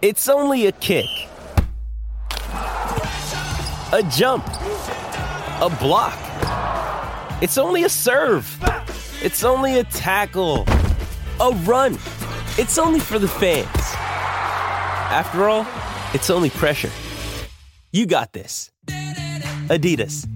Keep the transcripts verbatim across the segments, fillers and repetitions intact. It's only a kick, a jump, a block. It's only a serve. It's only a tackle, a run. It's only for the fans. After all, it's only pressure. You got this. Adidas.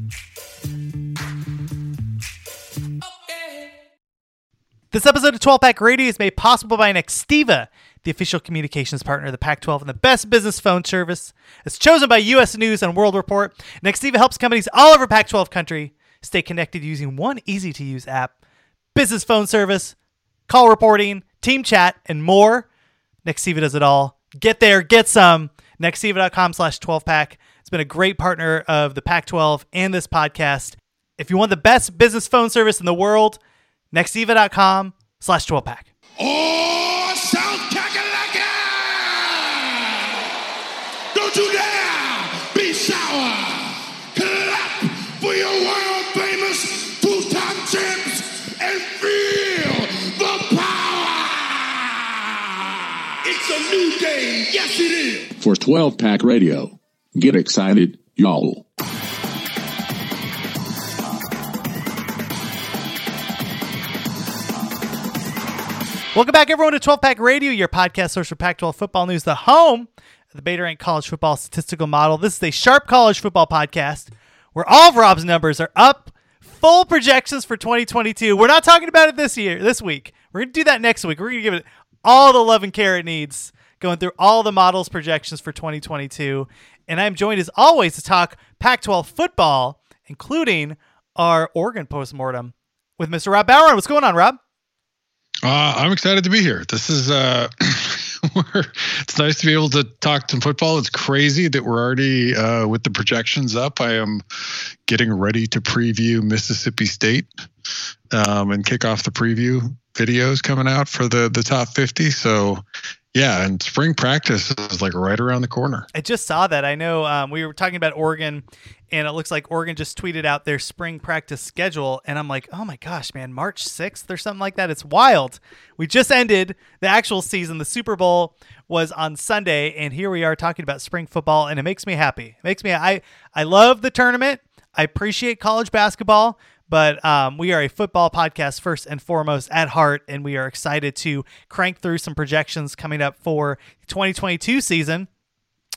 This episode of twelve pack Radio is made possible by Nextiva, the official communications partner of the Pac twelve and the best business phone service. It's chosen by U S News and World Report. Nextiva helps companies all over Pac twelve country stay connected using one easy-to-use app, business phone service, call reporting, team chat, and more. Nextiva does it all. Get there, get some. Nextiva.com slash twelve pack. It's been a great partner of the Pac twelve and this podcast. If you want the best business phone service in the world, Nextiva.com slash twelve pack. Oh, South Kakalaka! Don't you dare be sour! Clap for your world-famous two-time champs and feel the power! It's a new day, yes it is! For twelve pack Radio, get excited, y'all. Welcome back, everyone, to twelve pack Radio, your podcast source for Pac twelve football news, the home of the Beta Rank college football statistical model. This is a sharp college football podcast where all of Rob's numbers are up, full projections for twenty twenty-two. We're not talking about it this year, this week. We're going to do that next week. We're going to give it all the love and care it needs, going through all the models projections for twenty twenty-two. And I'm joined, as always, to talk Pac twelve football, including our Oregon postmortem with Mister Rob Bowron. What's going on, Rob? Uh, I'm excited to be here. This is, uh, we're, it's nice to be able to talk some football. It's crazy that we're already uh, with the projections up. I am getting ready to preview Mississippi State um, and kick off the preview videos coming out for the, the top fifty. So, yeah, and spring practice is like right around the corner. I just saw that. I know um, we were talking about Oregon, and it looks like Oregon just tweeted out their spring practice schedule, and I'm like, oh my gosh, man, March sixth or something like that. It's wild. We just ended the actual season. The Super Bowl was on Sunday, and here we are talking about spring football, and it makes me happy. It makes me I I love the tournament. I appreciate college basketball. But um, we are a football podcast first and foremost at heart, and we are excited to crank through some projections coming up for the twenty twenty-two season.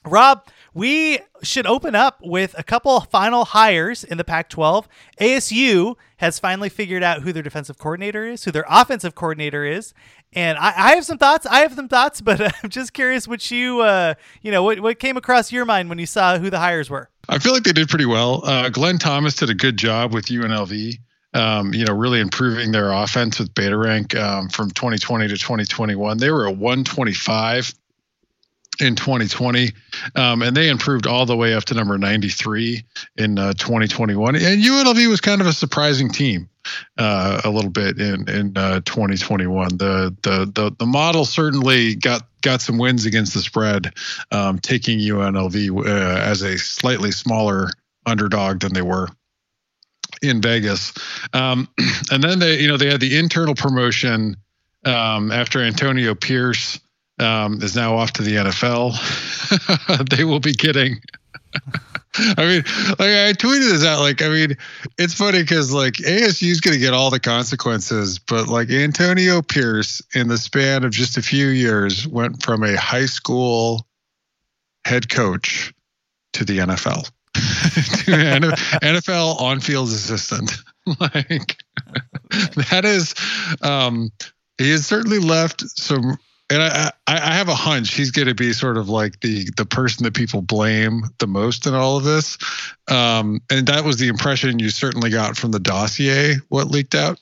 Rob, we should open up with a couple final hires in the Pac twelve. A S U has finally figured out who their defensive coordinator is, who their offensive coordinator is, and I, I have some thoughts. I have some thoughts, but I'm just curious what you, uh, you know, what, what came across your mind when you saw who the hires were. I feel like they did pretty well. Uh, Glenn Thomas did a good job with U N L V, um, you know, really improving their offense with Beta Rank um, from twenty twenty to twenty twenty-one. They were a one twenty-five in twenty twenty, um, and they improved all the way up to number ninety-three in uh, twenty twenty-one. And U N L V was kind of a surprising team uh, a little bit in in uh, twenty twenty-one. The the the the model certainly got. got some wins against the spread, um, taking U N L V uh, as a slightly smaller underdog than they were in Vegas. Um, and then they, you know, they had the internal promotion um, after Antonio Pierce um, is now off to the N F L. They will be getting. I mean, like I tweeted this out. Like, I mean, it's funny because like A S U is going to get all the consequences, but like Antonio Pierce, in the span of just a few years, went from a high school head coach to the N F L, to N F L on-field assistant. Like that is, um, he has certainly left some. And I, I, I have a hunch he's going to be sort of like the the person that people blame the most in all of this. Um, and that was the impression you certainly got from the dossier, what leaked out.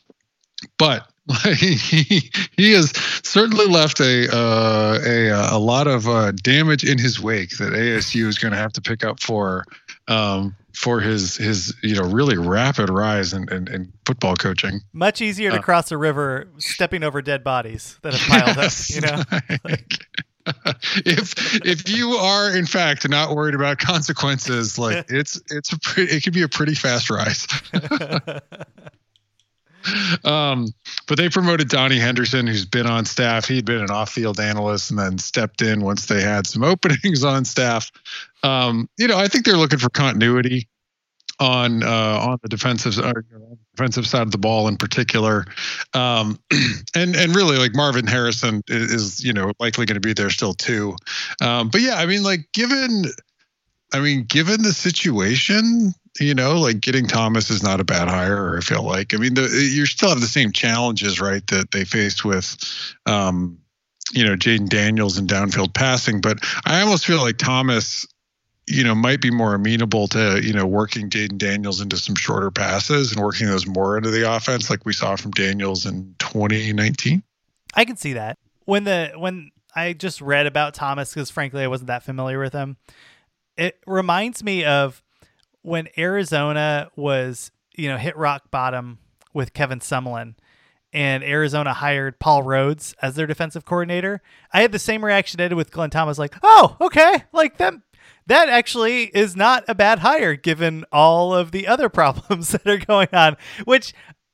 But like, he he has certainly left a uh, a a lot of uh, damage in his wake that A S U is going to have to pick up for um, for his his you know really rapid rise in, in, in football coaching. Much easier to uh, cross a river stepping over dead bodies that have piled yes, up. You know, like, if if you are in fact not worried about consequences, like it's it's a pretty, it could be a pretty fast rise. Um, But they promoted Donnie Henderson, who's been on staff. He'd been an off-field analyst and then stepped in once they had some openings on staff. Um, you know, I think they're looking for continuity on uh, on the defensive or defensive side of the ball in particular. Um, and and really, like, Marvin Harrison is, is you know, likely going to be there still too. Um, but yeah, I mean, like, given, I mean, given the situation, you know, like, getting Thomas is not a bad hire, I feel like. I mean, the, you still have the same challenges, right, that they faced with, um, you know, Jaden Daniels and downfield passing. But I almost feel like Thomas, you know, might be more amenable to, you know, working Jaden Daniels into some shorter passes and working those more into the offense, like we saw from Daniels in twenty nineteen. I can see that. When the when I just read about Thomas, because frankly I wasn't that familiar with him, it reminds me of when Arizona was, you know, hit rock bottom with Kevin Sumlin, and Arizona hired Paul Rhodes as their defensive coordinator. I had the same reaction I did with Glenn Thomas, like, oh, okay, like that, that actually is not a bad hire given all of the other problems that are going on, which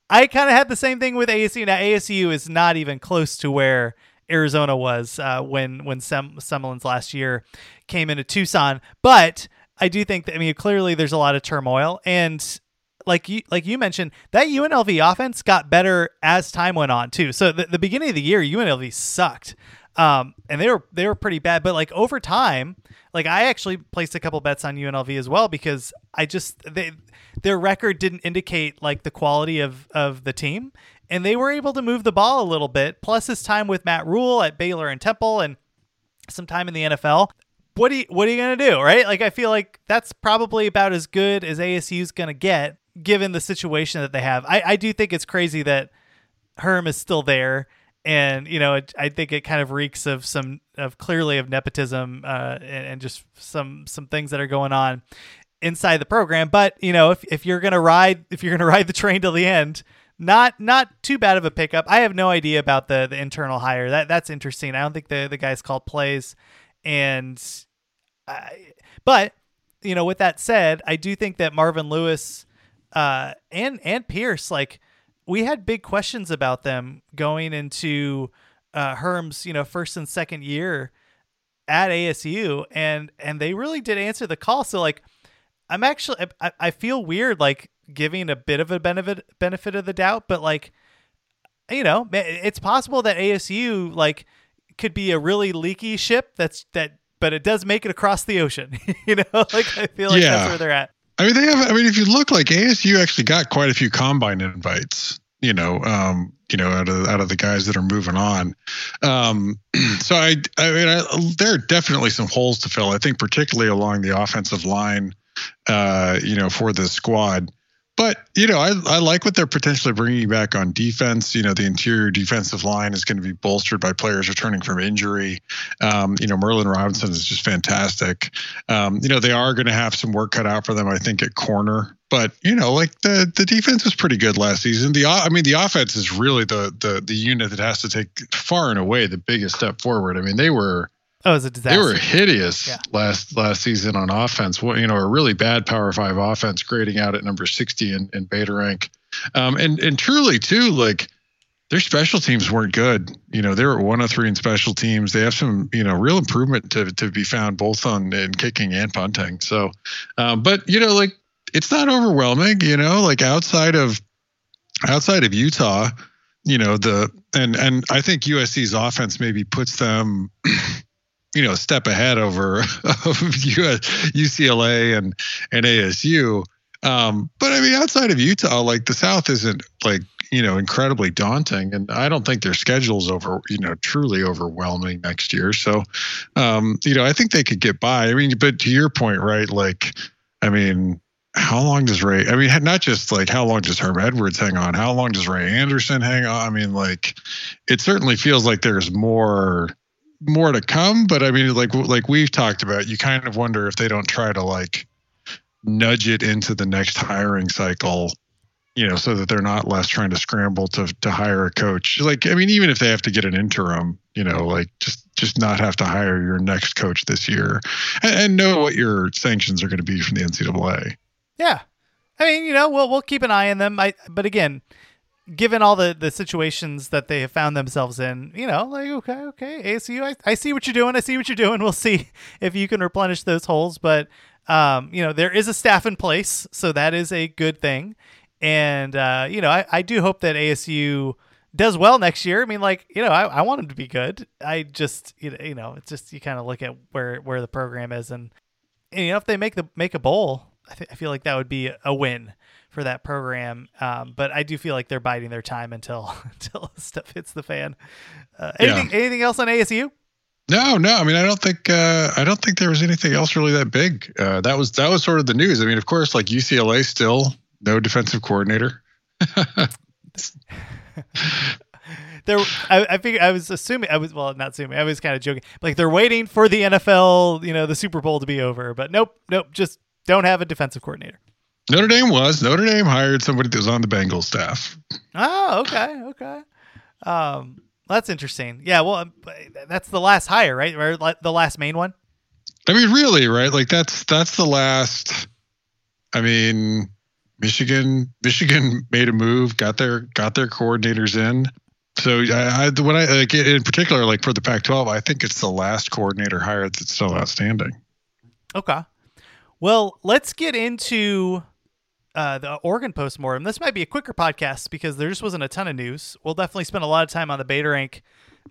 I kind of had the same thing with A S U. Now, A S U is not even close to where Arizona was uh, when when Sem- Sumlin's last year came into Tucson, but I do think that, I mean, clearly there's a lot of turmoil, and like you, like you mentioned, that U N L V offense got better as time went on too. So the, the beginning of the year, U N L V sucked. Um, and they were, they were pretty bad, but like over time, like I actually placed a couple bets on U N L V as well, because I just, they, their record didn't indicate like the quality of, of the team, and they were able to move the ball a little bit. Plus his time with Matt Rule at Baylor and Temple and some time in the N F L. What are you, what are you going to do, right? Like, I feel like that's probably about as good as A S U's going to get, given the situation that they have. I, I do think it's crazy that Herm is still there. And, you know, it, I think it kind of reeks of some, of clearly of nepotism uh, and, and just some some things that are going on inside the program. But, you know, if, if you're going to ride, if you're going to ride the train till the end, not not too bad of a pickup. I have no idea about the, the internal hire. That That's interesting. I don't think the, the guy's called plays. And, I, but, you know, with that said, I do think that Marvin Lewis uh, and and Pierce, like, we had big questions about them going into uh, Herm's, you know, first and second year at A S U, and and they really did answer the call. So, like, I'm actually, I, I feel weird, like, giving a bit of a benefit benefit of the doubt, but, like, you know, it's possible that A S U, like, could be a really leaky ship that's that but it does make it across the ocean. You know, like, I feel like yeah. That's where they're at. I mean, they have I mean if you look, like, A S U actually got quite a few combine invites, you know, um, you know, out of out of the guys that are moving on. Um, so I I mean I, there are definitely some holes to fill, I think, particularly along the offensive line uh, you know, for this squad. But, you know, I, I like what they're potentially bringing back on defense. You know, the interior defensive line is going to be bolstered by players returning from injury. Um, you know, Merlin Robinson is just fantastic. Um, you know, they are going to have some work cut out for them, I think, at corner. But, you know, like, the, the defense was pretty good last season. The I mean, the offense is really the the the unit that has to take far and away the biggest step forward. I mean, they were... Oh, it was a disaster. They were hideous yeah. last last season on offense. Well, you know, a really bad Power Five offense, grading out at number sixty in, in Beta Rank, um, and and truly too, like, their special teams weren't good. You know, they were at one oh three in special teams. They have some, you know, real improvement to to be found both on in kicking and punting. So, um, but you know, like, it's not overwhelming. You know, like, outside of outside of Utah, you know, the and and I think U S C's offense maybe puts them you know, a step ahead over of U C L A and, and A S U. Um, but I mean, outside of Utah, like, the South isn't, like, you know, incredibly daunting, and I don't think their schedule's over, you know, truly overwhelming next year. So, um, you know, I think they could get by. I mean, but to your point, right? Like, I mean, how long does Ray, I mean, not just like how long does Herm Edwards hang on? How long does Ray Anderson hang on? I mean, like, it certainly feels like there's more, more to come, but I mean, like, like we've talked about, you kind of wonder if they don't try to, like, nudge it into the next hiring cycle, you know, so that they're not less trying to scramble to, to hire a coach. Like, I mean, even if they have to get an interim, you know, like, just, just not have to hire your next coach this year and, and know what your sanctions are going to be from the N C double A. Yeah. I mean, you know, we'll, we'll keep an eye on them. I, but again, given all the, the situations that they have found themselves in, you know, like, okay, okay, A S U, I, I see what you're doing. I see what you're doing. We'll see if you can replenish those holes. But, um, you know, there is a staff in place, so that is a good thing. And, uh, you know, I, I do hope that A S U does well next year. I mean, like, you know, I, I want them to be good. I just, you know, it's just, you kind of look at where, where the program is. And, and, you know, if they make the make a bowl, I, th- I feel like that would be a win for that program. Um, but I do feel like they're biding their time until until stuff hits the fan. Uh, anything, yeah. anything else on A S U? No, no. I mean, I don't think uh, I don't think there was anything else really that big. Uh, that was that was sort of the news. I mean, of course, like U C L A still no defensive coordinator. There, I, I figured I was assuming I was well, not assuming I was kind of joking. Like they're waiting for the N F L, you know, the Super Bowl to be over. But nope, nope, just don't have a defensive coordinator. Notre Dame was. Notre Dame hired somebody that was on the Bengals staff. Oh, okay, okay. Um, that's interesting. Yeah, well, that's the last hire, right? Or the last main one? I mean, really, right? Like that's that's the last. I mean, Michigan, Michigan made a move, got their got their coordinators in. So I, I when I like, in particular, like for the Pac twelve, I think it's the last coordinator hire that's still outstanding. Okay. Well, let's get into uh, the Oregon postmortem. This might be a quicker podcast because there just wasn't a ton of news. We'll definitely spend a lot of time on the Beta Rank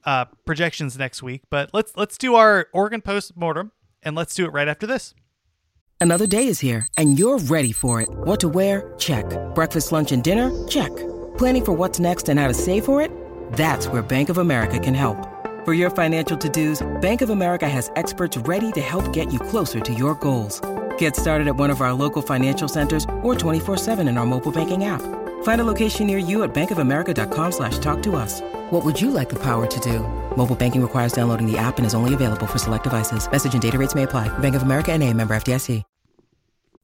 uh, projections next week, but let's let's do our Oregon postmortem, and let's do it right after this. Another day is here, and you're ready for it. What to wear? Check. Breakfast, lunch, and dinner? Check. Planning for what's next and how to save for it? That's where Bank of America can help. For your financial to-dos, Bank of America has experts ready to help get you closer to your goals. Get started at one of our local financial centers or twenty-four seven in our mobile banking app. Find a location near you at bankofamerica.com slash talk to us. What would you like the power to do? Mobile banking requires downloading the app and is only available for select devices. Message and data rates may apply. Bank of America N A, member F D I C.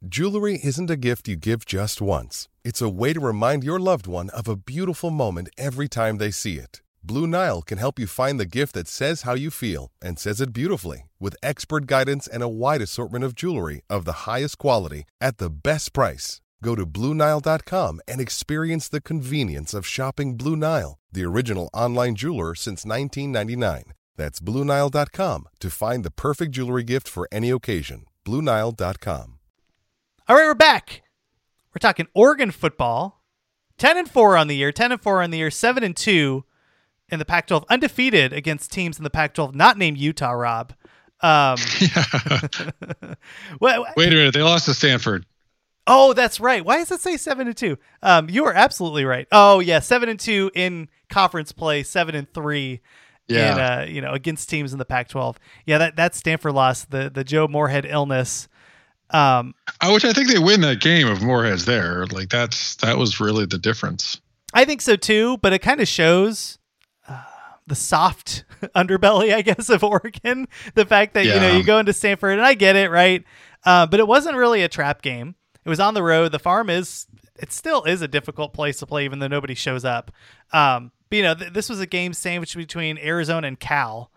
Jewelry isn't a gift you give just once. It's a way to remind your loved one of a beautiful moment every time they see it. Blue Nile can help you find the gift that says how you feel and says it beautifully, with expert guidance and a wide assortment of jewelry of the highest quality at the best price. Go to Blue Nile dot com and experience the convenience of shopping Blue Nile, the original online jeweler since nineteen ninety-nine. That's Blue Nile dot com to find the perfect jewelry gift for any occasion. Blue Nile dot com. All right, we're back. We're talking Oregon football. ten and four on the year, ten and four on the year, seven and two. In the Pac twelve, undefeated against teams in the Pac twelve not named Utah, Rob. Um, well, Wait a minute. They lost to Stanford. Oh, that's right. Why does it say seven and two? Um, you are absolutely right. Oh, yeah. seven and two in conference play, seven and three yeah. in, uh, you know, against teams in the Pac twelve. Yeah, that, that Stanford loss, the, the Joe Moorhead illness. Um, I, which I think they win that game if Moorhead's there. Like, that's that was really the difference. I think so, too, but it kind of shows the soft underbelly, I guess, of Oregon. The fact that, yeah. you know, you go into Stanford, and I get it, right? Uh, but it wasn't really a trap game. It was on the road. The farm is, it still is a difficult place to play, even though nobody shows up. Um, but, you know, th- this was a game sandwiched between Arizona and Cal.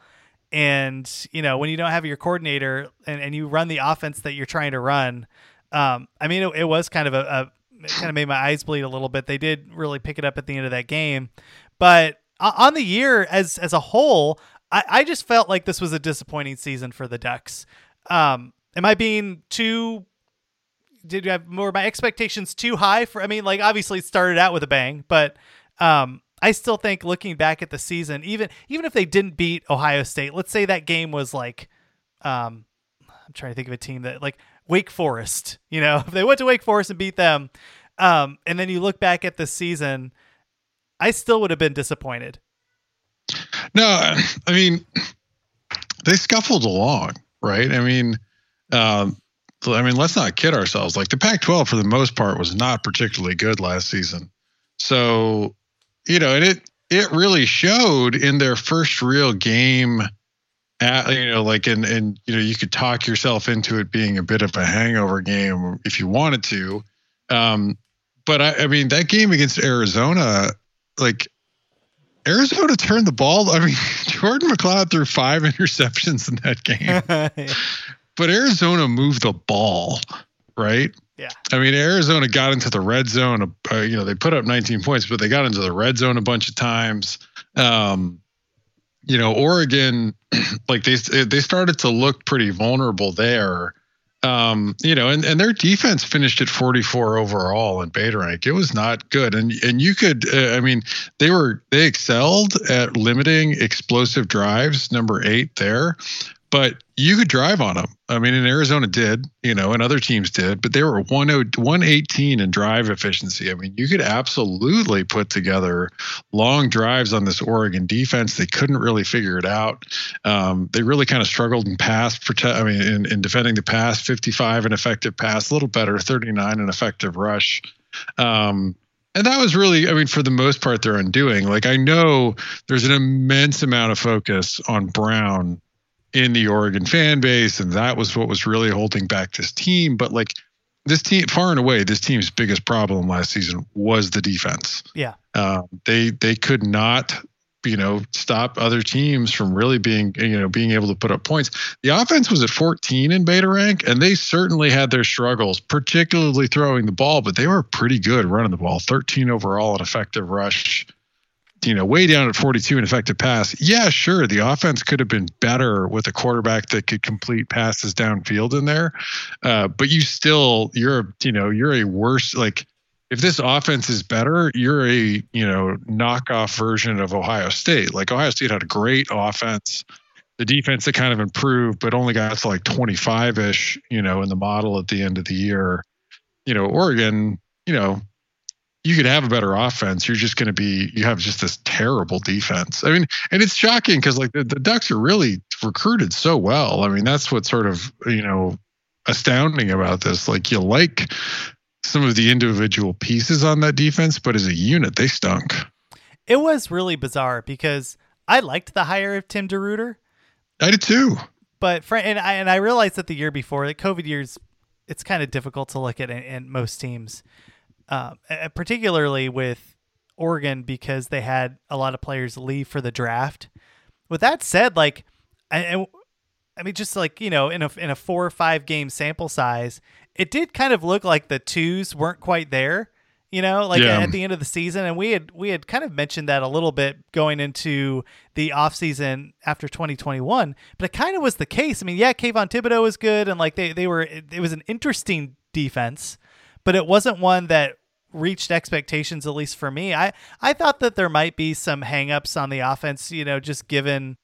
And, you know, when you don't have your coordinator and, and you run the offense that you're trying to run, um, I mean, it, it was kind of a, a it kind of made my eyes bleed a little bit. They did really pick it up at the end of that game. But on the year as as a whole, I, I just felt like this was a disappointing season for the Ducks. Um, am I being too? Did you have more? My expectations too high for? I mean, like obviously it started out with a bang, but um, I still think looking back at the season, even even if they didn't beat Ohio State, let's say that game was like, um, I'm trying to think of a team that like Wake Forest. You know, if they went to Wake Forest and beat them, um, and then you look back at the season, I still would have been disappointed. No, I mean, they scuffled along, right? I mean, um, I mean, let's not kid ourselves. Like the Pac twelve, for the most part, was not particularly good last season. So, you know, and it it really showed in their first real game. At, you know, like, and and you know, you could talk yourself into it being a bit of a hangover game if you wanted to. Um, but I, I mean, that game against Arizona. Like Arizona turned the ball. I mean, Jordan McLeod threw five interceptions in that game, but Arizona moved the ball, right? Yeah. I mean, Arizona got into the red zone. Uh, you know, they put up nineteen points, but they got into the red zone a bunch of times. Um, you know, Oregon, like they they started to look pretty vulnerable there. Um, you know, and, and their defense finished at forty-four overall in Beta Rank. It was not good. And and you could, uh, I mean, they were they excelled at limiting explosive drives, number eight there. But you could drive on them. I mean, and Arizona did, you know, and other teams did, but they were one eighteen in drive efficiency. I mean, you could absolutely put together long drives on this Oregon defense. They couldn't really figure it out. Um, they really kind of struggled in pass, prote- I mean, in, in defending the pass, fifty-five an effective pass, a little better, thirty-nine an effective rush. Um, And that was really, I mean, for the most part, their undoing. Like, I know there's an immense amount of focus on Brown in the Oregon fan base, and that was what was really holding back this team. But like this team, far and away, this team's biggest problem last season was the defense. Yeah, uh, they they could not, you know, stop other teams from really being, you know, being able to put up points. The offense was at fourteen in Beta Rank, and they certainly had their struggles, particularly throwing the ball. But they were pretty good running the ball, thirteen overall in effective rush. You know, way down at forty-two in effective pass. Yeah, sure. The offense could have been better with a quarterback that could complete passes downfield in there. Uh, but you still, you're, you know, you're a worse, like if this offense is better, you're a, you know, knockoff version of Ohio State. Like Ohio State had a great offense, the defense that kind of improved, but only got to like twenty-five ish, you know, in the model at the end of the year. You know, Oregon, you know, you could have a better offense. You're just going to be, you have just this terrible defense. I mean, and it's shocking because like the, the Ducks are really recruited so well. I mean, that's what's sort of, you know, astounding about this. Like you like some of the individual pieces on that defense, but as a unit, they stunk. It was really bizarre because I liked the hire of Tim DeRuyter. I did too. But Frank, and I, and I realized that the year before, the COVID years, it's kind of difficult to look at in, in most teams. Uh, particularly with Oregon because they had a lot of players leave for the draft. With that said, like, I, I mean, just like, you know, in a, in a four or five game sample size, it did kind of look like the twos weren't quite there, you know, like yeah. at the end of the season. And we had, we had kind of mentioned that a little bit going into the off season after twenty twenty-one, but it kind of was the case. I mean, yeah, Kayvon Thibodeaux was good. And like they, they were, it, it was an interesting defense, but it wasn't one that reached expectations, at least for me. I, I thought that there might be some hangups on the offense, you know, just given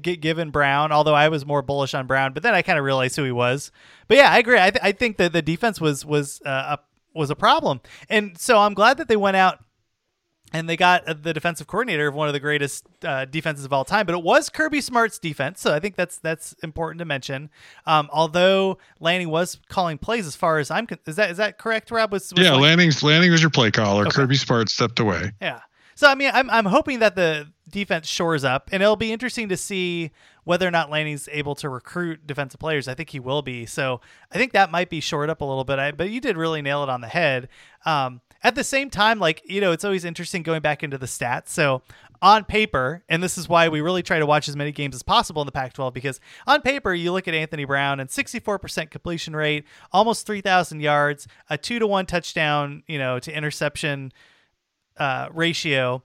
given Brown, although I was more bullish on Brown, but then I kind of realized who he was. But yeah, I agree. I, th- I think that the defense was was uh, a, was a problem. And so I'm glad that they went out and they got the defensive coordinator of one of the greatest uh, defenses of all time, but it was Kirby Smart's defense. So I think that's, that's important to mention. Um, although Lanning was calling plays as far as I'm, con- is that, is that correct, Rob? Was, was yeah. Like- Lanning's Lanning was your play caller. Okay. Kirby Smart stepped away. Yeah. So, I mean, I'm, I'm hoping that the defense shores up, and it'll be interesting to see whether or not Lanning's able to recruit defensive players. I think he will be. So I think that might be shored up a little bit, I, but you did really nail it on the head. Um, At the same time, like, you know, it's always interesting going back into the stats. So on paper, and this is why we really try to watch as many games as possible in the Pac twelve, because on paper, you look at Anthony Brown and sixty-four percent completion rate, almost three thousand yards, a two to one touchdown, you know, to interception uh, ratio.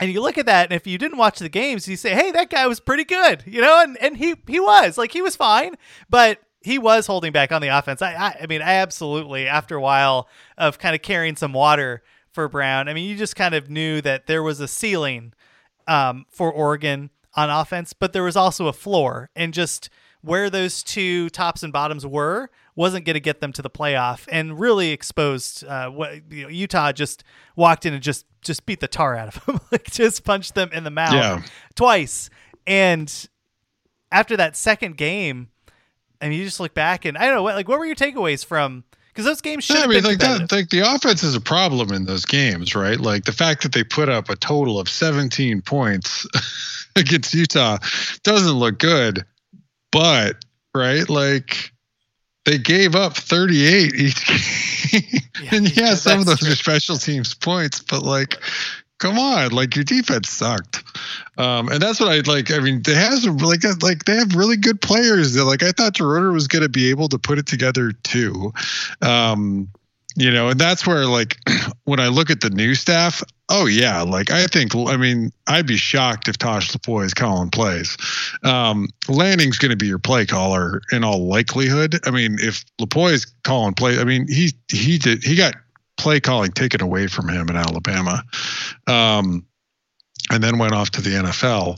And you look at that, and if you didn't watch the games, you say, hey, that guy was pretty good, you know, and, and he, he was like, he was fine, but he was holding back on the offense. I, I I mean, I absolutely, after a while of kind of carrying some water for Brown, I mean, you just kind of knew that there was a ceiling um, for Oregon on offense, but there was also a floor, and just where those two tops and bottoms were wasn't going to get them to the playoff, and really exposed uh, what you know, Utah just walked in and just, just beat the tar out of them, like just punched them in the mouth yeah. twice. And after that second game, I mean, you just look back, and I don't know, like, what were your takeaways from? Because those games should have been competitive. Yeah, I mean, like that, like the offense is a problem in those games, right? Like the fact that they put up a total of seventeen points against Utah doesn't look good, but right, like they gave up thirty-eight each game, yeah, and yeah, some of those true. are special teams points, but like. come on, like your defense sucked. Um, and that's what I like. I mean, they have some like like they have really good players. That, like I thought DeRuyter was going to be able to put it together too. Um, you know, and that's where like when I look at the new staff, oh yeah, like I think I mean I'd be shocked if Tosh LaPoi is calling plays. Um, Lanning's going to be your play caller in all likelihood. I mean, if LaPoi is calling plays, I mean he he did he got play calling taken away from him in Alabama. Um, and then went off to the N F L,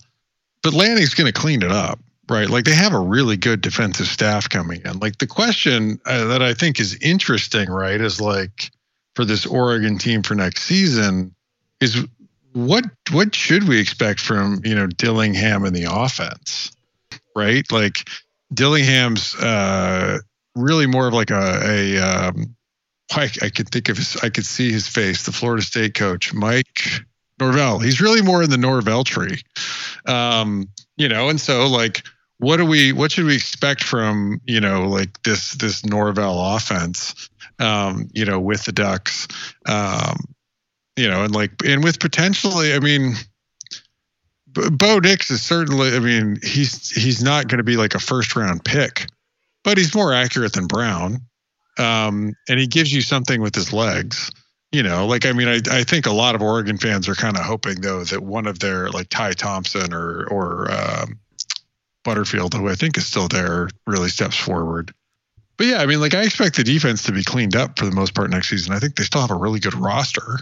but Lanning's going to clean it up, right? Like they have a really good defensive staff coming in. Like the question uh, that I think is interesting, right, is like for this Oregon team for next season is what, what should we expect from, you know, Dillingham and the offense, right? Like Dillingham's uh, really more of like a, a um, I, I could think of his, I could see his face, the Florida State coach, Mike Norvell. He's really more in the Norvell tree. Um, you know, and so like, what do we, what should we expect from, you know, like this, this Norvell offense, um, you know, with the Ducks, um, you know, and like, and with potentially, I mean, Bo Nix is certainly, I mean, he's, he's not going to be like a first round pick, but he's more accurate than Brown. Um, and he gives you something with his legs, you know, like, I mean, I, I think a lot of Oregon fans are kind of hoping though, that one of their like Ty Thompson or, or, um, Butterfield, who I think is still there, really steps forward. But yeah, I mean, like I expect the defense to be cleaned up for the most part next season. I think they still have a really good roster.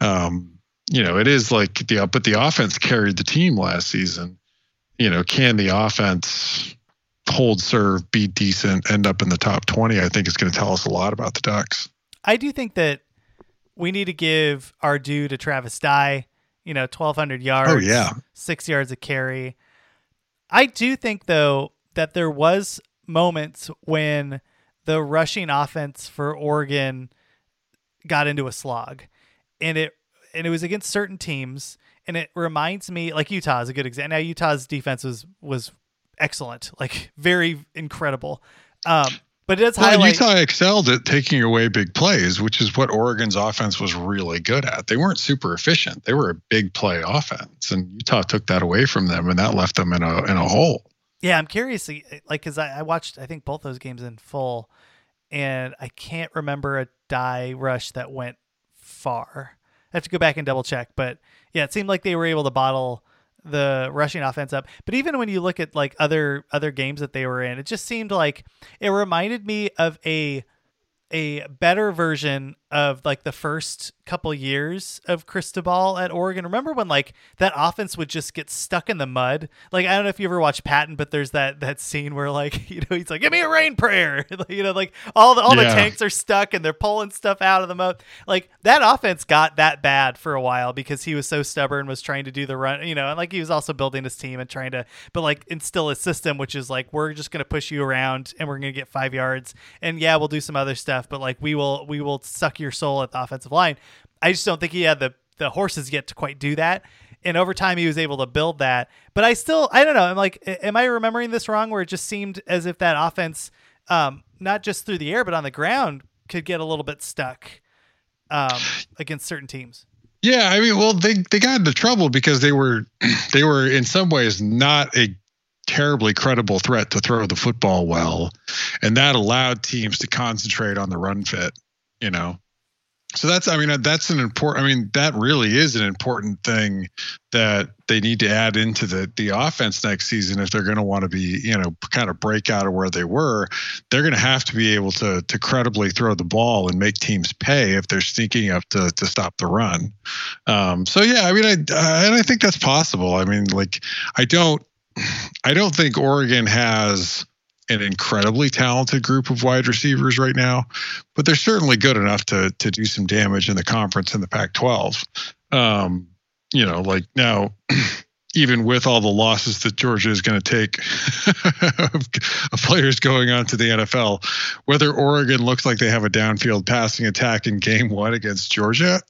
Um, you know, it is like the, but the offense carried the team last season. You know, can the offense hold serve, be decent, end up in the top twenty, I think is going to tell us a lot about the Ducks. I do think that we need to give our due to Travis Dye, you know, twelve hundred yards, oh, yeah. six yards a carry. I do think, though, that there was moments when the rushing offense for Oregon got into a slog, and it and it was against certain teams, and it reminds me, like Utah is a good example. Now, Utah's defense was was excellent, like very incredible. Um, but it does well, highlight Utah excelled at taking away big plays, which is what Oregon's offense was really good at. They weren't super efficient. They were a big play offense, and Utah took that away from them, and that left them in a in a hole. Yeah, I'm curious, like, because I, I watched, I think both those games in full, and I can't remember a die rush that went far. I have to go back and double check, but yeah, it seemed like they were able to bottle the rushing offense up. But even when you look at like other other games that they were in, it just seemed like it reminded me of a a better version of like the first couple years of Cristobal at Oregon. Remember when like that offense would just get stuck in the mud? Like, I don't know if you ever watched Patton, but there's that, that scene where like, you know, he's like, give me a rain prayer. You know, like all the, all yeah. the tanks are stuck and they're pulling stuff out of the mud. Like that offense got that bad for a while because he was so stubborn, was trying to do the run, you know, and like he was also building his team and trying to, but like instill a system, which is like, we're just going to push you around and we're going to get five yards and yeah, we'll do some other stuff, but like we will, we will suck your soul at the offensive line. I just don't think he had the the horses yet to quite do that, and over time he was able to build that. But I still I don't know I'm like, am I remembering this wrong, where it just seemed as if that offense um not just through the air but on the ground could get a little bit stuck um against certain teams? Yeah, I mean, well they they got into trouble because they were they were in some ways not a terribly credible threat to throw the football well, and that allowed teams to concentrate on the run fit, you know. So that's, I mean, that's an important, I mean, that really is an important thing that they need to add into the the offense next season. If they're going to want to be, you know, kind of break out of where they were, they're going to have to be able to to credibly throw the ball and make teams pay if they're sneaking up to to stop the run. Um, so, yeah, I mean, I, I, and I think that's possible. I mean, like, I don't, I don't think Oregon has an incredibly talented group of wide receivers right now, but they're certainly good enough to to do some damage in the conference in the Pac twelve. Um, you know, like now, even with all the losses that Georgia is going to take of players going on to the N F L, whether Oregon looks like they have a downfield passing attack in game one against Georgia,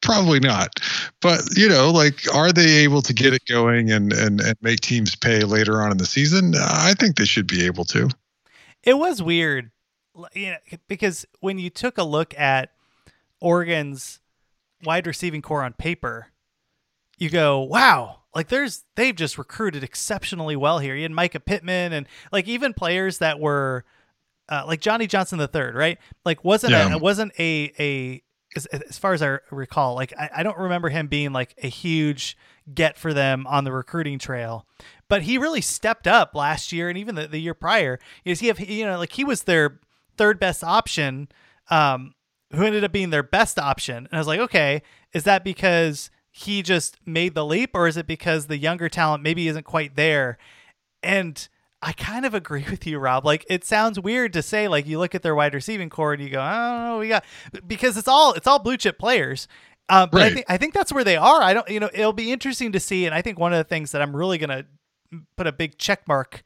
probably not. But, you know, like, are they able to get it going and, and, and make teams pay later on in the season? I think they should be able to. It was weird, you know, because when you took a look at Oregon's wide receiving core on paper, you go, wow, like there's they've just recruited exceptionally well here. You had Micah Pittman and like even players that were uh, like Johnny Johnson the third, right? Like wasn't yeah. a, wasn't a a as, as far as I recall, like I, I don't remember him being like a huge get for them on the recruiting trail, but he really stepped up last year and even the, the year prior. Is he have you know like he was their third best option, um, who ended up being their best option, and I was like, okay, is that because he just made the leap, or is it because the younger talent maybe isn't quite there? And I kind of agree with you, Rob. Like, it sounds weird to say, like, you look at their wide receiving core and you go, I don't know, we got, because it's all, it's all blue chip players. Uh, but right. I think, I think that's where they are. I don't, you know, it'll be interesting to see. And I think one of the things that I'm really going to put a big check mark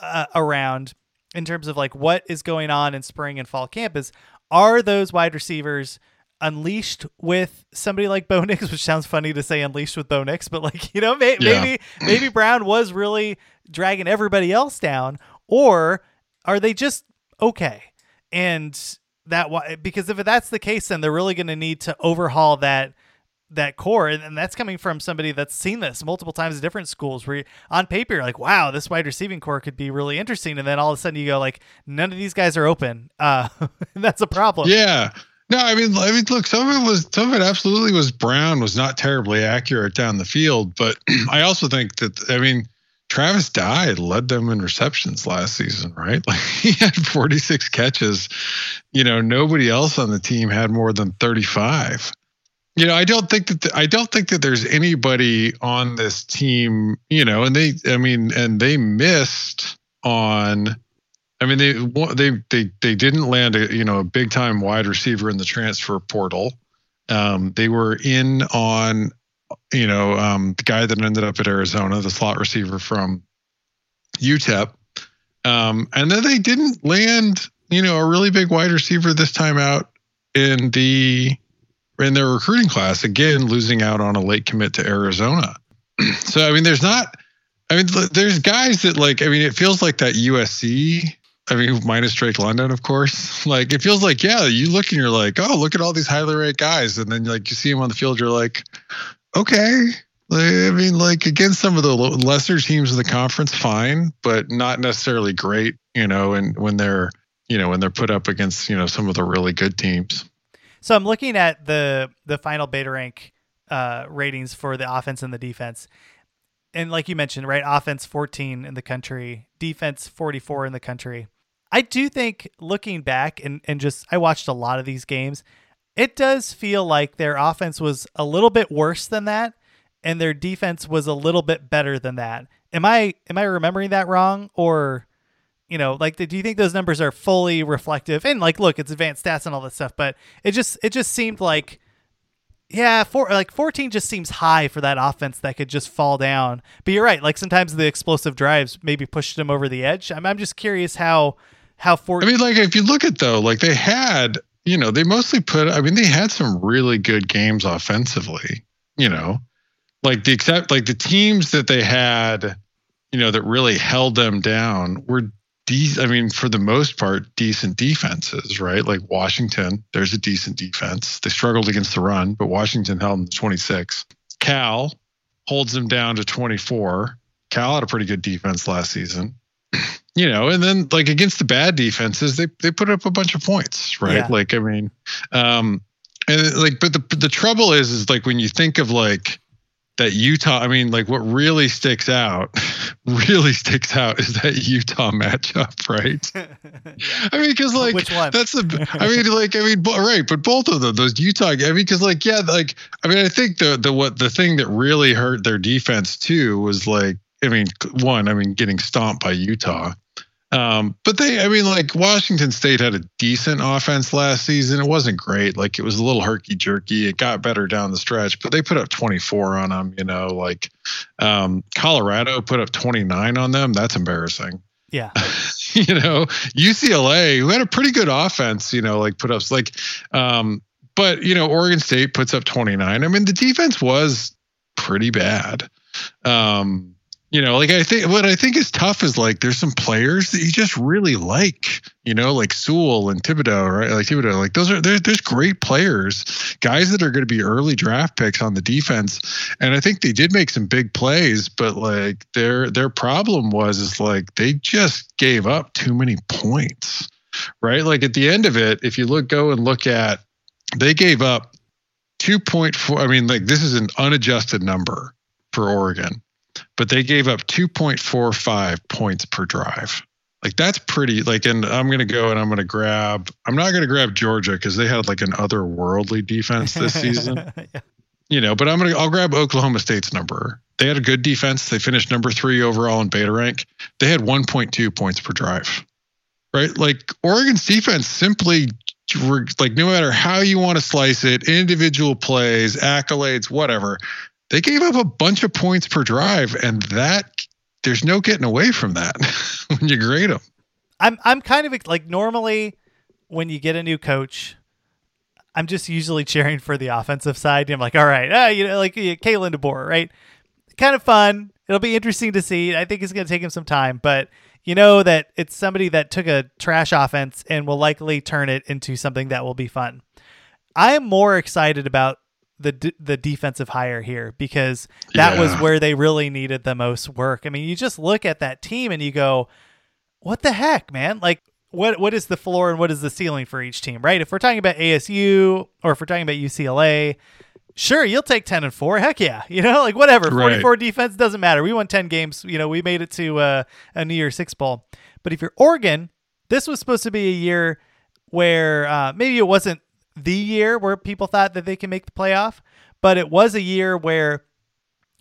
uh, around in terms of like what is going on in spring and fall camp is, are those wide receivers unleashed with somebody like Bo Nix, which sounds funny to say unleashed with Bo Nix, but like, you know, may- yeah. maybe, maybe Brown was really dragging everybody else down, or are they just okay? And that why, because if that's the case, then they're really going to need to overhaul that, that core. And, and that's coming from somebody that's seen this multiple times at different schools where you, on paper, you're like, wow, this wide receiving core could be really interesting. And then all of a sudden you go like, none of these guys are open. Uh, and that's a problem. Yeah. No, I mean, I mean, look, some of it was, some of it absolutely was Brown was not terribly accurate down the field, but I also think that, I mean, Travis Dye led them in receptions last season, right? Like he had forty-six catches, you know, nobody else on the team had more than thirty-five. You know, I don't think that, the, I don't think that there's anybody on this team, you know, and they, I mean, and they missed on, I mean, they they they they didn't land a you know a big time wide receiver in the transfer portal. Um, they were in on you know um, the guy that ended up at Arizona, the slot receiver from U T E P, um, and then they didn't land you know a really big wide receiver this time out in the in their recruiting class. Again, losing out on a late commit to Arizona. So I mean, there's not. I mean, there's guys that like. I mean, it feels like that U S C. I mean, minus Drake London, of course. Like, it feels like, yeah, you look and you're like, oh, look at all these highly ranked guys. And then, like, you see them on the field, you're like, okay. Like, I mean, like, against some of the lesser teams in the conference, fine, but not necessarily great, you know, and when they're, you know, when they're put up against, you know, some of the really good teams. So I'm looking at the the final Beta Rank uh, ratings for the offense and the defense. And like you mentioned, right, offense fourteen in the country, defense forty-four in the country. I do think looking back and, and just I watched a lot of these games, it does feel like their offense was a little bit worse than that and their defense was a little bit better than that. Am I am I remembering that wrong? Or, you know, like, do you think those numbers are fully reflective? And like, look, it's advanced stats and all that stuff, but it just it just seemed like, yeah, four, like fourteen just seems high for that offense that could just fall down. But you're right, like sometimes the explosive drives maybe pushed them over the edge. I'm I'm just curious how how fourteen. I mean, like if you look at though, like they had, you know, they mostly put. I mean, they had some really good games offensively. You know, like the except like the teams that they had, you know, that really held them down were. De- I mean, for the most part, decent defenses, right? Like Washington, there's a decent defense. They struggled against the run, but Washington held them to twenty-six. Cal holds them down to twenty-four. Cal had a pretty good defense last season, you know. And then, like against the bad defenses, they they put up a bunch of points, right? Yeah. Like, I mean, um, and like, but the the trouble is, is like when you think of like. That Utah, I mean, like what really sticks out, really sticks out is that Utah matchup, right? I mean, because like Which one? that's the, I mean, like I mean, bo- right? But both of them, those Utah, I mean, because like yeah, like I mean, I think the the what the thing that really hurt their defense too was like, I mean, one, I mean, getting stomped by Utah, um, but they, I mean, like Washington State had a decent offense last season. It wasn't great, like it was a little herky jerky. It got better down the stretch, but they put up twenty-four on them. You know, like um, Colorado put up twenty-nine on them. That's embarrassing. Yeah, you know, U C L A, who had a pretty good offense, you know, like put up like, um, but you know, Oregon State puts up twenty-nine. I mean, the defense was pretty bad. Um, You know, like I think what I think is tough is like there's some players that you just really like, you know, like Sewell and Thibodeaux, right? Like Thibodeaux, like those are there's great players, guys that are going to be early draft picks on the defense. And I think they did make some big plays, but like their their problem was is like they just gave up too many points, right? Like at the end of it, if you look go and look at, they gave up two point four. I mean, like this is an unadjusted number for Oregon. But they gave up two point four five points per drive. Like that's pretty like, and I'm going to go and I'm going to grab, I'm not going to grab Georgia because they had like an otherworldly defense this season, yeah. you know, but I'm going to, I'll grab Oklahoma State's number. They had a good defense. They finished number three overall in Beta Rank. They had one point two points per drive, right? Like Oregon's defense simply like, no matter how you want to slice it, individual plays, accolades, whatever, they gave up a bunch of points per drive, and that there's no getting away from that when you grade them. I'm I'm kind of like normally when you get a new coach, I'm just usually cheering for the offensive side. I'm like, all right, uh, you know, like Kalen DeBoer, right? Kind of fun. It'll be interesting to see. I think it's going to take him some time, but you know that it's somebody that took a trash offense and will likely turn it into something that will be fun. I am more excited about the d- the defensive hire here because that yeah. was where they really needed the most work. I mean, you just look at that team and you go, what the heck, man? Like what, what is the floor and what is the ceiling for each team, right? If we're talking about A S U or if we're talking about U C L A, sure, you'll take ten and four. Heck yeah. You know, like whatever, right. forty-four defense doesn't matter. We won ten games. You know, we made it to uh, a New Year's Six Bowl, but if you're Oregon, this was supposed to be a year where uh, maybe it wasn't the year where people thought that they can make the playoff, but it was a year where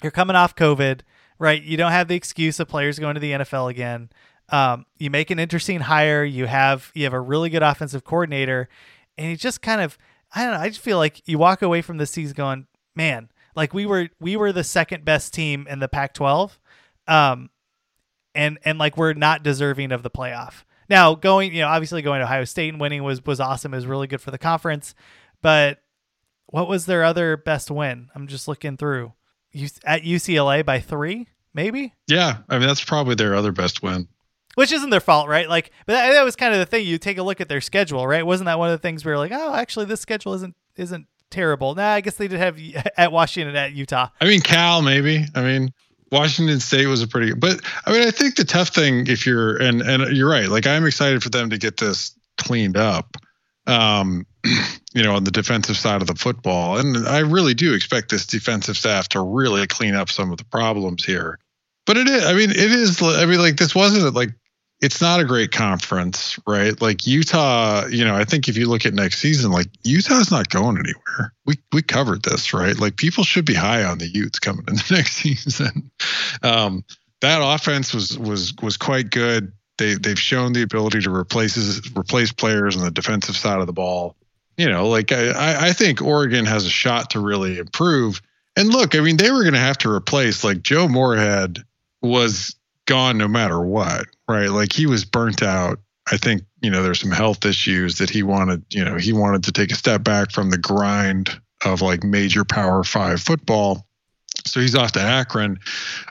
you're coming off COVID, right? You don't have the excuse of players going to the N F L again. Um, you make an interesting hire. You have, you have a really good offensive coordinator and you just kind of, I don't know. I just feel like you walk away from the season going, man, like we were, we were the second best team in the Pac twelve. Um, and, and like, we're not deserving of the playoff. Now going, you know, obviously going to Ohio State and winning was, was awesome. It was really good for the conference, but what was their other best win? I'm just looking through you at U C L A by three, maybe. Yeah. I mean, that's probably their other best win, which isn't their fault. Right. Like, but that, that was kind of the thing. You take a look at their schedule, right? Wasn't that one of the things we were like, oh, actually this schedule isn't, isn't terrible. Nah, I guess they did have at Washington, at Utah. I mean, Cal, maybe, I mean, Washington State was a pretty good, but I mean, I think the tough thing if you're, and, and you're right, like I'm excited for them to get this cleaned up, um, you know, on the defensive side of the football. And I really do expect this defensive staff to really clean up some of the problems here, but it is, I mean, it is, I mean, like this wasn't like, it's not a great conference, right? Like Utah, you know, I think if you look at next season, like Utah's not going anywhere. We we covered this, right? Like people should be high on the Utes coming in the next season. Um, that offense was was was quite good. They they've shown the ability to replace replace players on the defensive side of the ball. You know, like I I think Oregon has a shot to really improve. And look, I mean, they were going to have to replace like Joe Moorhead was gone no matter what. Right. Like he was burnt out. I think, you know, there's some health issues that he wanted, you know, he wanted to take a step back from the grind of like major power five football. So he's off to Akron.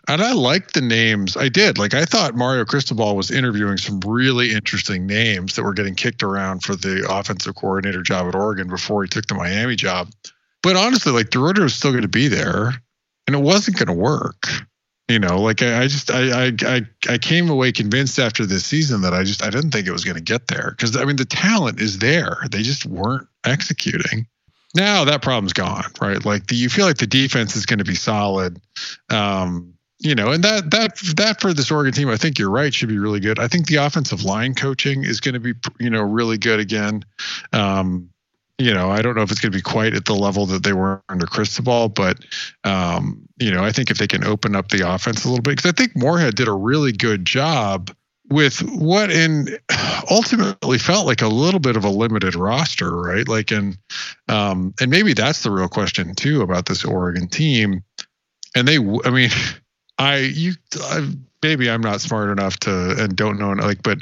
And I like the names. I did. Like I thought Mario Cristobal was interviewing some really interesting names that were getting kicked around for the offensive coordinator job at Oregon before he took the Miami job. But honestly, like DeRuyter was still going to be there and it wasn't going to work. You know, like I, I just I, I I came away convinced after this season that I just I didn't think it was going to get there because I mean the talent is there, they just weren't executing. Now that problem's gone, right? Like the, you feel like the defense is going to be solid, um, you know, and that that that for this Oregon team, I think you're right, should be really good. I think the offensive line coaching is going to be you know really good again. Um, You know, I don't know if it's going to be quite at the level that they were under Cristobal, but, um, you know, I think if they can open up the offense a little bit, because I think Moorhead did a really good job with what in ultimately felt like a little bit of a limited roster, right? Like, and, um, and maybe that's the real question too about this Oregon team. And they, I mean, I, you, I, maybe I'm not smart enough to, and don't know, like, but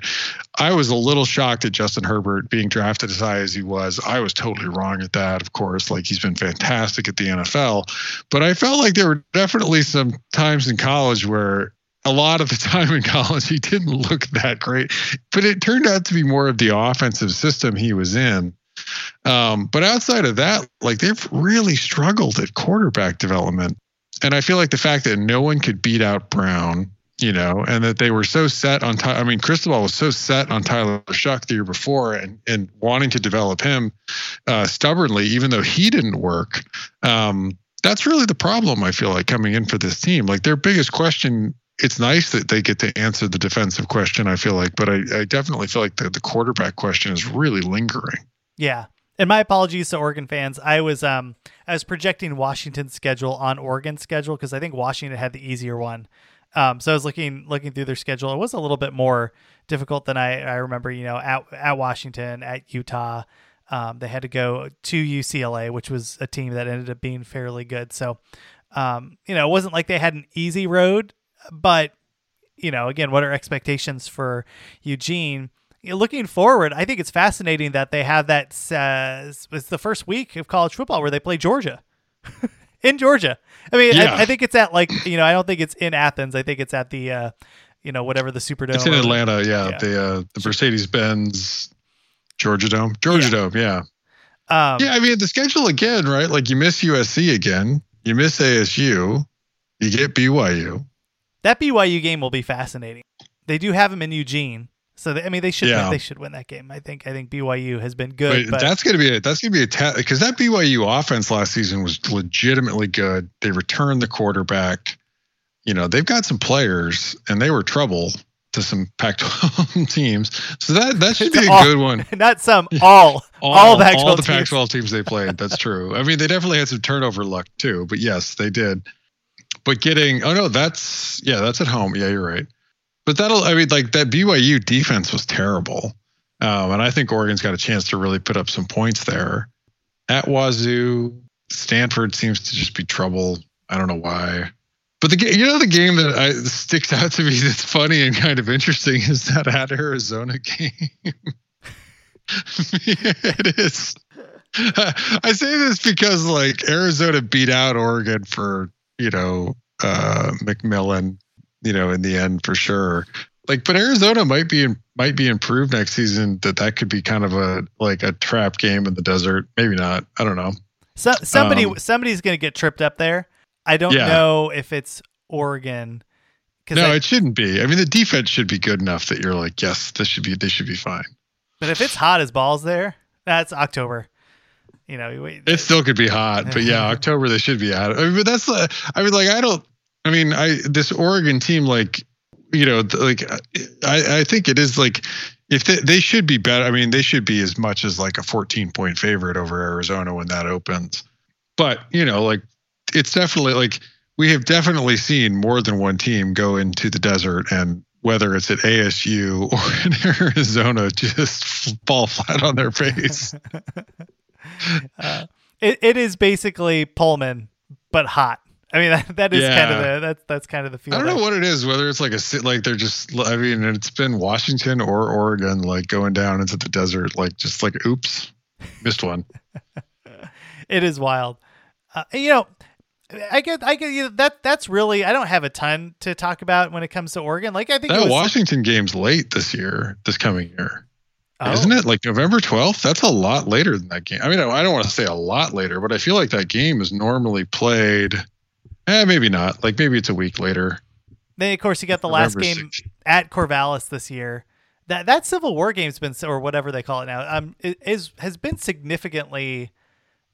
I was a little shocked at Justin Herbert being drafted as high as he was. I was totally wrong at that. Of course, like he's been fantastic at the N F L, but I felt like there were definitely some times in college where a lot of the time in college, he didn't look that great, but it turned out to be more of the offensive system he was in. Um, but outside of that, like, they've really struggled at quarterback development. And I feel like the fact that no one could beat out Brown, you know, and that they were so set on, I mean, Cristobal was so set on Tyler Shuck the year before and, and wanting to develop him uh, stubbornly, even though he didn't work. Um, that's really the problem, I feel like, coming in for this team. Like, their biggest question, it's nice that they get to answer the defensive question, I feel like, but I, I definitely feel like the, the quarterback question is really lingering. Yeah. And my apologies to Oregon fans. I was um I was projecting Washington's schedule on Oregon's schedule because I think Washington had the easier one. Um, so I was looking looking through their schedule. It was a little bit more difficult than I, I remember, you know, at, at Washington, at Utah. Um, they had to go to U C L A, which was a team that ended up being fairly good. So, um, you know, it wasn't like they had an easy road. But, you know, again, what are expectations for Eugene? Looking forward, I think it's fascinating that they have that. Uh, it's the first week of college football where they play Georgia in Georgia. I mean, yeah. I, I think it's at like, you know, I don't think it's in Athens. I think it's at the, uh, you know, whatever the Superdome. It's in Atlanta. Yeah. yeah. The, uh, the Mercedes-Benz Georgia Dome, Georgia yeah. Dome. Yeah. Um, yeah. I mean, the schedule again, right? Like, you miss U S C again, you miss A S U, you get B Y U. That B Y U game will be fascinating. They do have them in Eugene. So they, I mean, they should yeah. win, they should win that game. I think I think B Y U has been good. But but that's gonna be a, that's gonna be a ta- because that B Y U offense last season was legitimately good. They returned the quarterback. You know, they've got some players, and they were trouble to some Pac twelve teams. So that that should be a all, good one. Not some all all, all, Pac twelve all the teams. Pac twelve teams they played. That's true. I mean, they definitely had some turnover luck too. But yes, they did. But getting oh no, that's yeah, that's at home. Yeah, you're right. But that'll, I mean, like, that B Y U defense was terrible. Um, and I think Oregon's got a chance to really put up some points there. At Wazoo, Stanford seems to just be trouble. I don't know why. But the game, you know, the game that I, sticks out to me that's funny and kind of interesting is that at Arizona game. It is. I say this because, like, Arizona beat out Oregon for, you know, uh, McMillan. You know, in the end, for sure. Like, but Arizona might be in, might be improved next season. That that could be kind of a like a trap game in the desert. Maybe not. I don't know. So somebody um, somebody's gonna get tripped up there. I don't yeah. know if it's Oregon. No, I, it shouldn't be. I mean, the defense should be good enough that you're like, yes, this should be. They should be fine. But if it's hot as balls there, that's October. You know, we, it still could be hot. But yeah, October they should be out. I mean, but that's. Uh, I mean, like I don't. I mean, I this Oregon team, like, you know, like I, I think it is like if they, they should be better. I mean, they should be as much as like a fourteen point favorite over Arizona when that opens. But, you know, like it's definitely like we have definitely seen more than one team go into the desert, and whether it's at A S U or in Arizona, just fall flat on their face. uh, it it is basically Pullman, but hot. I mean, that, that is yeah. kind of the that's that's kind of the feel. I don't know what it is, whether it's like a like they're just. I mean, it's been Washington or Oregon, like going down into the desert, like just like oops, missed one. It is wild, uh, you know. I get, I get you know, that. That's really. I don't have a ton to talk about when it comes to Oregon. Like I think that Washington like, game's late this year, this coming year, oh. isn't it? Like November twelfth. That's a lot later than that game. I mean, I, I don't want to say a lot later, but I feel like that game is normally played. Eh, maybe not. Like maybe it's a week later. Then of course you got the last game at Corvallis this year. That that Civil War game's been, or whatever they call it now, um, is has been significantly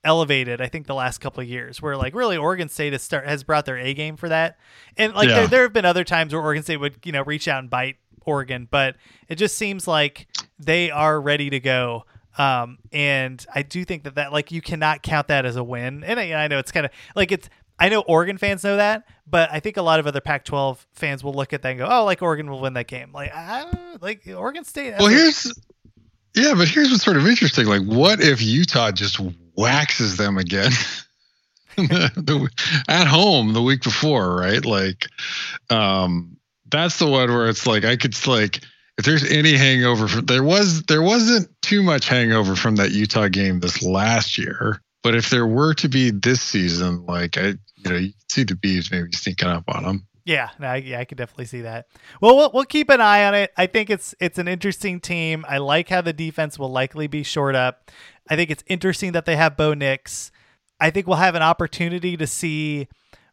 elevated. I think the last couple of years, where like really Oregon State has start has brought their A game for that, and like yeah. there there have been other times where Oregon State would you know reach out and bite Oregon, but it just seems like they are ready to go. Um, and I do think that that like you cannot count that as a win. And I, I know it's kind of like it's. I know Oregon fans know that, but I think a lot of other Pac twelve fans will look at that and go, "Oh, like Oregon will win that game." Like, I, like Oregon State. Well, here's, yeah, but here's what's sort of interesting. Like, what if Utah just waxes them again the, the, at home the week before, right? Like, um, that's the one where it's like I could like if there's any hangover from there was there wasn't too much hangover from that Utah game this last year, but if there were to be this season, like I. You know, you see the Beavs maybe sneaking up on them. Yeah, no, yeah, I could definitely see that. Well, well, we'll keep an eye on it. I think it's it's an interesting team. I like how the defense will likely be shored up. I think it's interesting that they have Bo Nix. I think we'll have an opportunity to see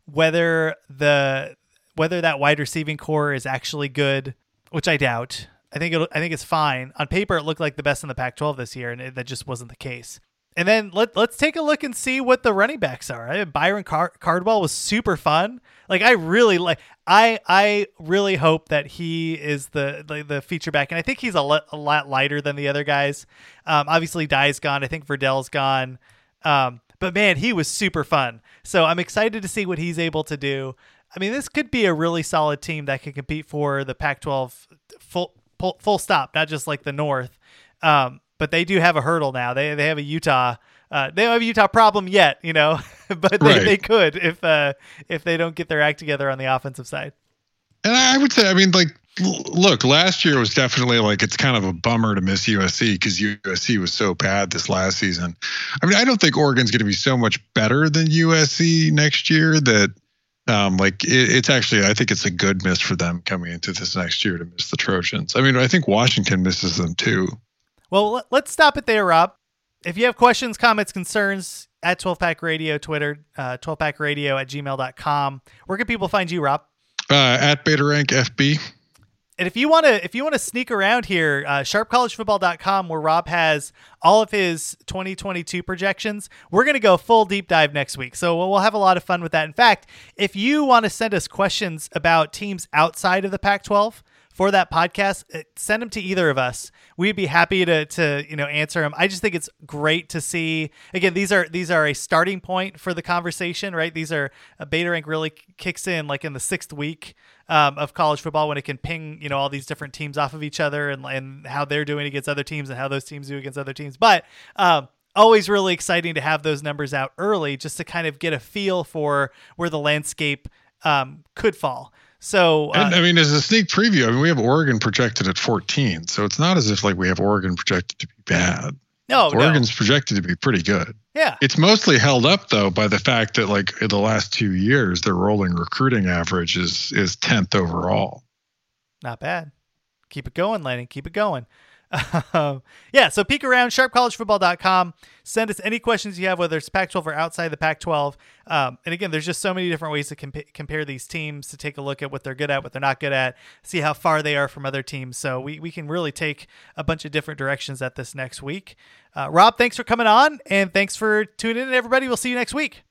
whether the whether that wide receiving core is actually good, which I doubt. I think it'll, I think it's fine. On paper, it looked like the best in the Pac twelve this year, and it, that just wasn't the case. And then let, let's take a look and see what the running backs are. Byron Car- Cardwell was super fun. Like I really like, I, I really hope that he is the, the, the feature back. And I think he's a, le- a lot lighter than the other guys. Um, obviously Dye's gone. I think Verdell's gone. Um, but man, he was super fun. So I'm excited to see what he's able to do. I mean, this could be a really solid team that can compete for the Pac twelve full, full, full stop, not just like the North. Um, But they do have a hurdle now. They they have a Utah uh, they don't have a Utah problem yet, you know, but they, right. they could if uh, if they don't get their act together on the offensive side. And I would say, I mean, like, look, last year was definitely like it's kind of a bummer to miss U S C because U S C was so bad this last season. I mean, I don't think Oregon's going to be so much better than U S C next year that um, like it, it's actually I think it's a good miss for them coming into this next year to miss the Trojans. I mean, I think Washington misses them, too. Well, let's stop it there, Rob. If you have questions, comments, concerns, at twelve pack Radio, Twitter, uh, twelve pack Radio at gmail dot com. Where can people find you, Rob? Uh, at Beta Rank F B. And if you want to, if you want to sneak around here, uh, sharp college football dot com, where Rob has all of his twenty twenty-two projections. We're going to go full deep dive next week, so we'll have a lot of fun with that. In fact, if you want to send us questions about teams outside of the Pac twelve. For that podcast, send them to either of us. We'd be happy to, to you know, answer them. I just think it's great to see. Again, these are these are a starting point for the conversation, right? These are uh, Beta Rank really kicks in like in the sixth week um, of college football when it can ping, you know, all these different teams off of each other and and how they're doing against other teams and how those teams do against other teams. But um, always really exciting to have those numbers out early just to kind of get a feel for where the landscape um, could fall. So, uh, and, I mean, as a sneak preview, I mean, we have Oregon projected at fourteen, so it's not as if like we have Oregon projected to be bad. No, Oregon's no. projected to be pretty good. Yeah, it's mostly held up though by the fact that like in the last two years, their rolling recruiting average is is tenth overall. Not bad. Keep it going, Lanning. Keep it going. Um, yeah. So peek around sharp college football dot com. Send us any questions you have, whether it's Pac twelve or outside the Pac twelve. Um, and again, there's just so many different ways to comp- compare these teams, to take a look at what they're good at, what they're not good at, see how far they are from other teams. So we, we can really take a bunch of different directions at this next week. Uh, Rob, thanks for coming on and thanks for tuning in, everybody. We'll see you next week.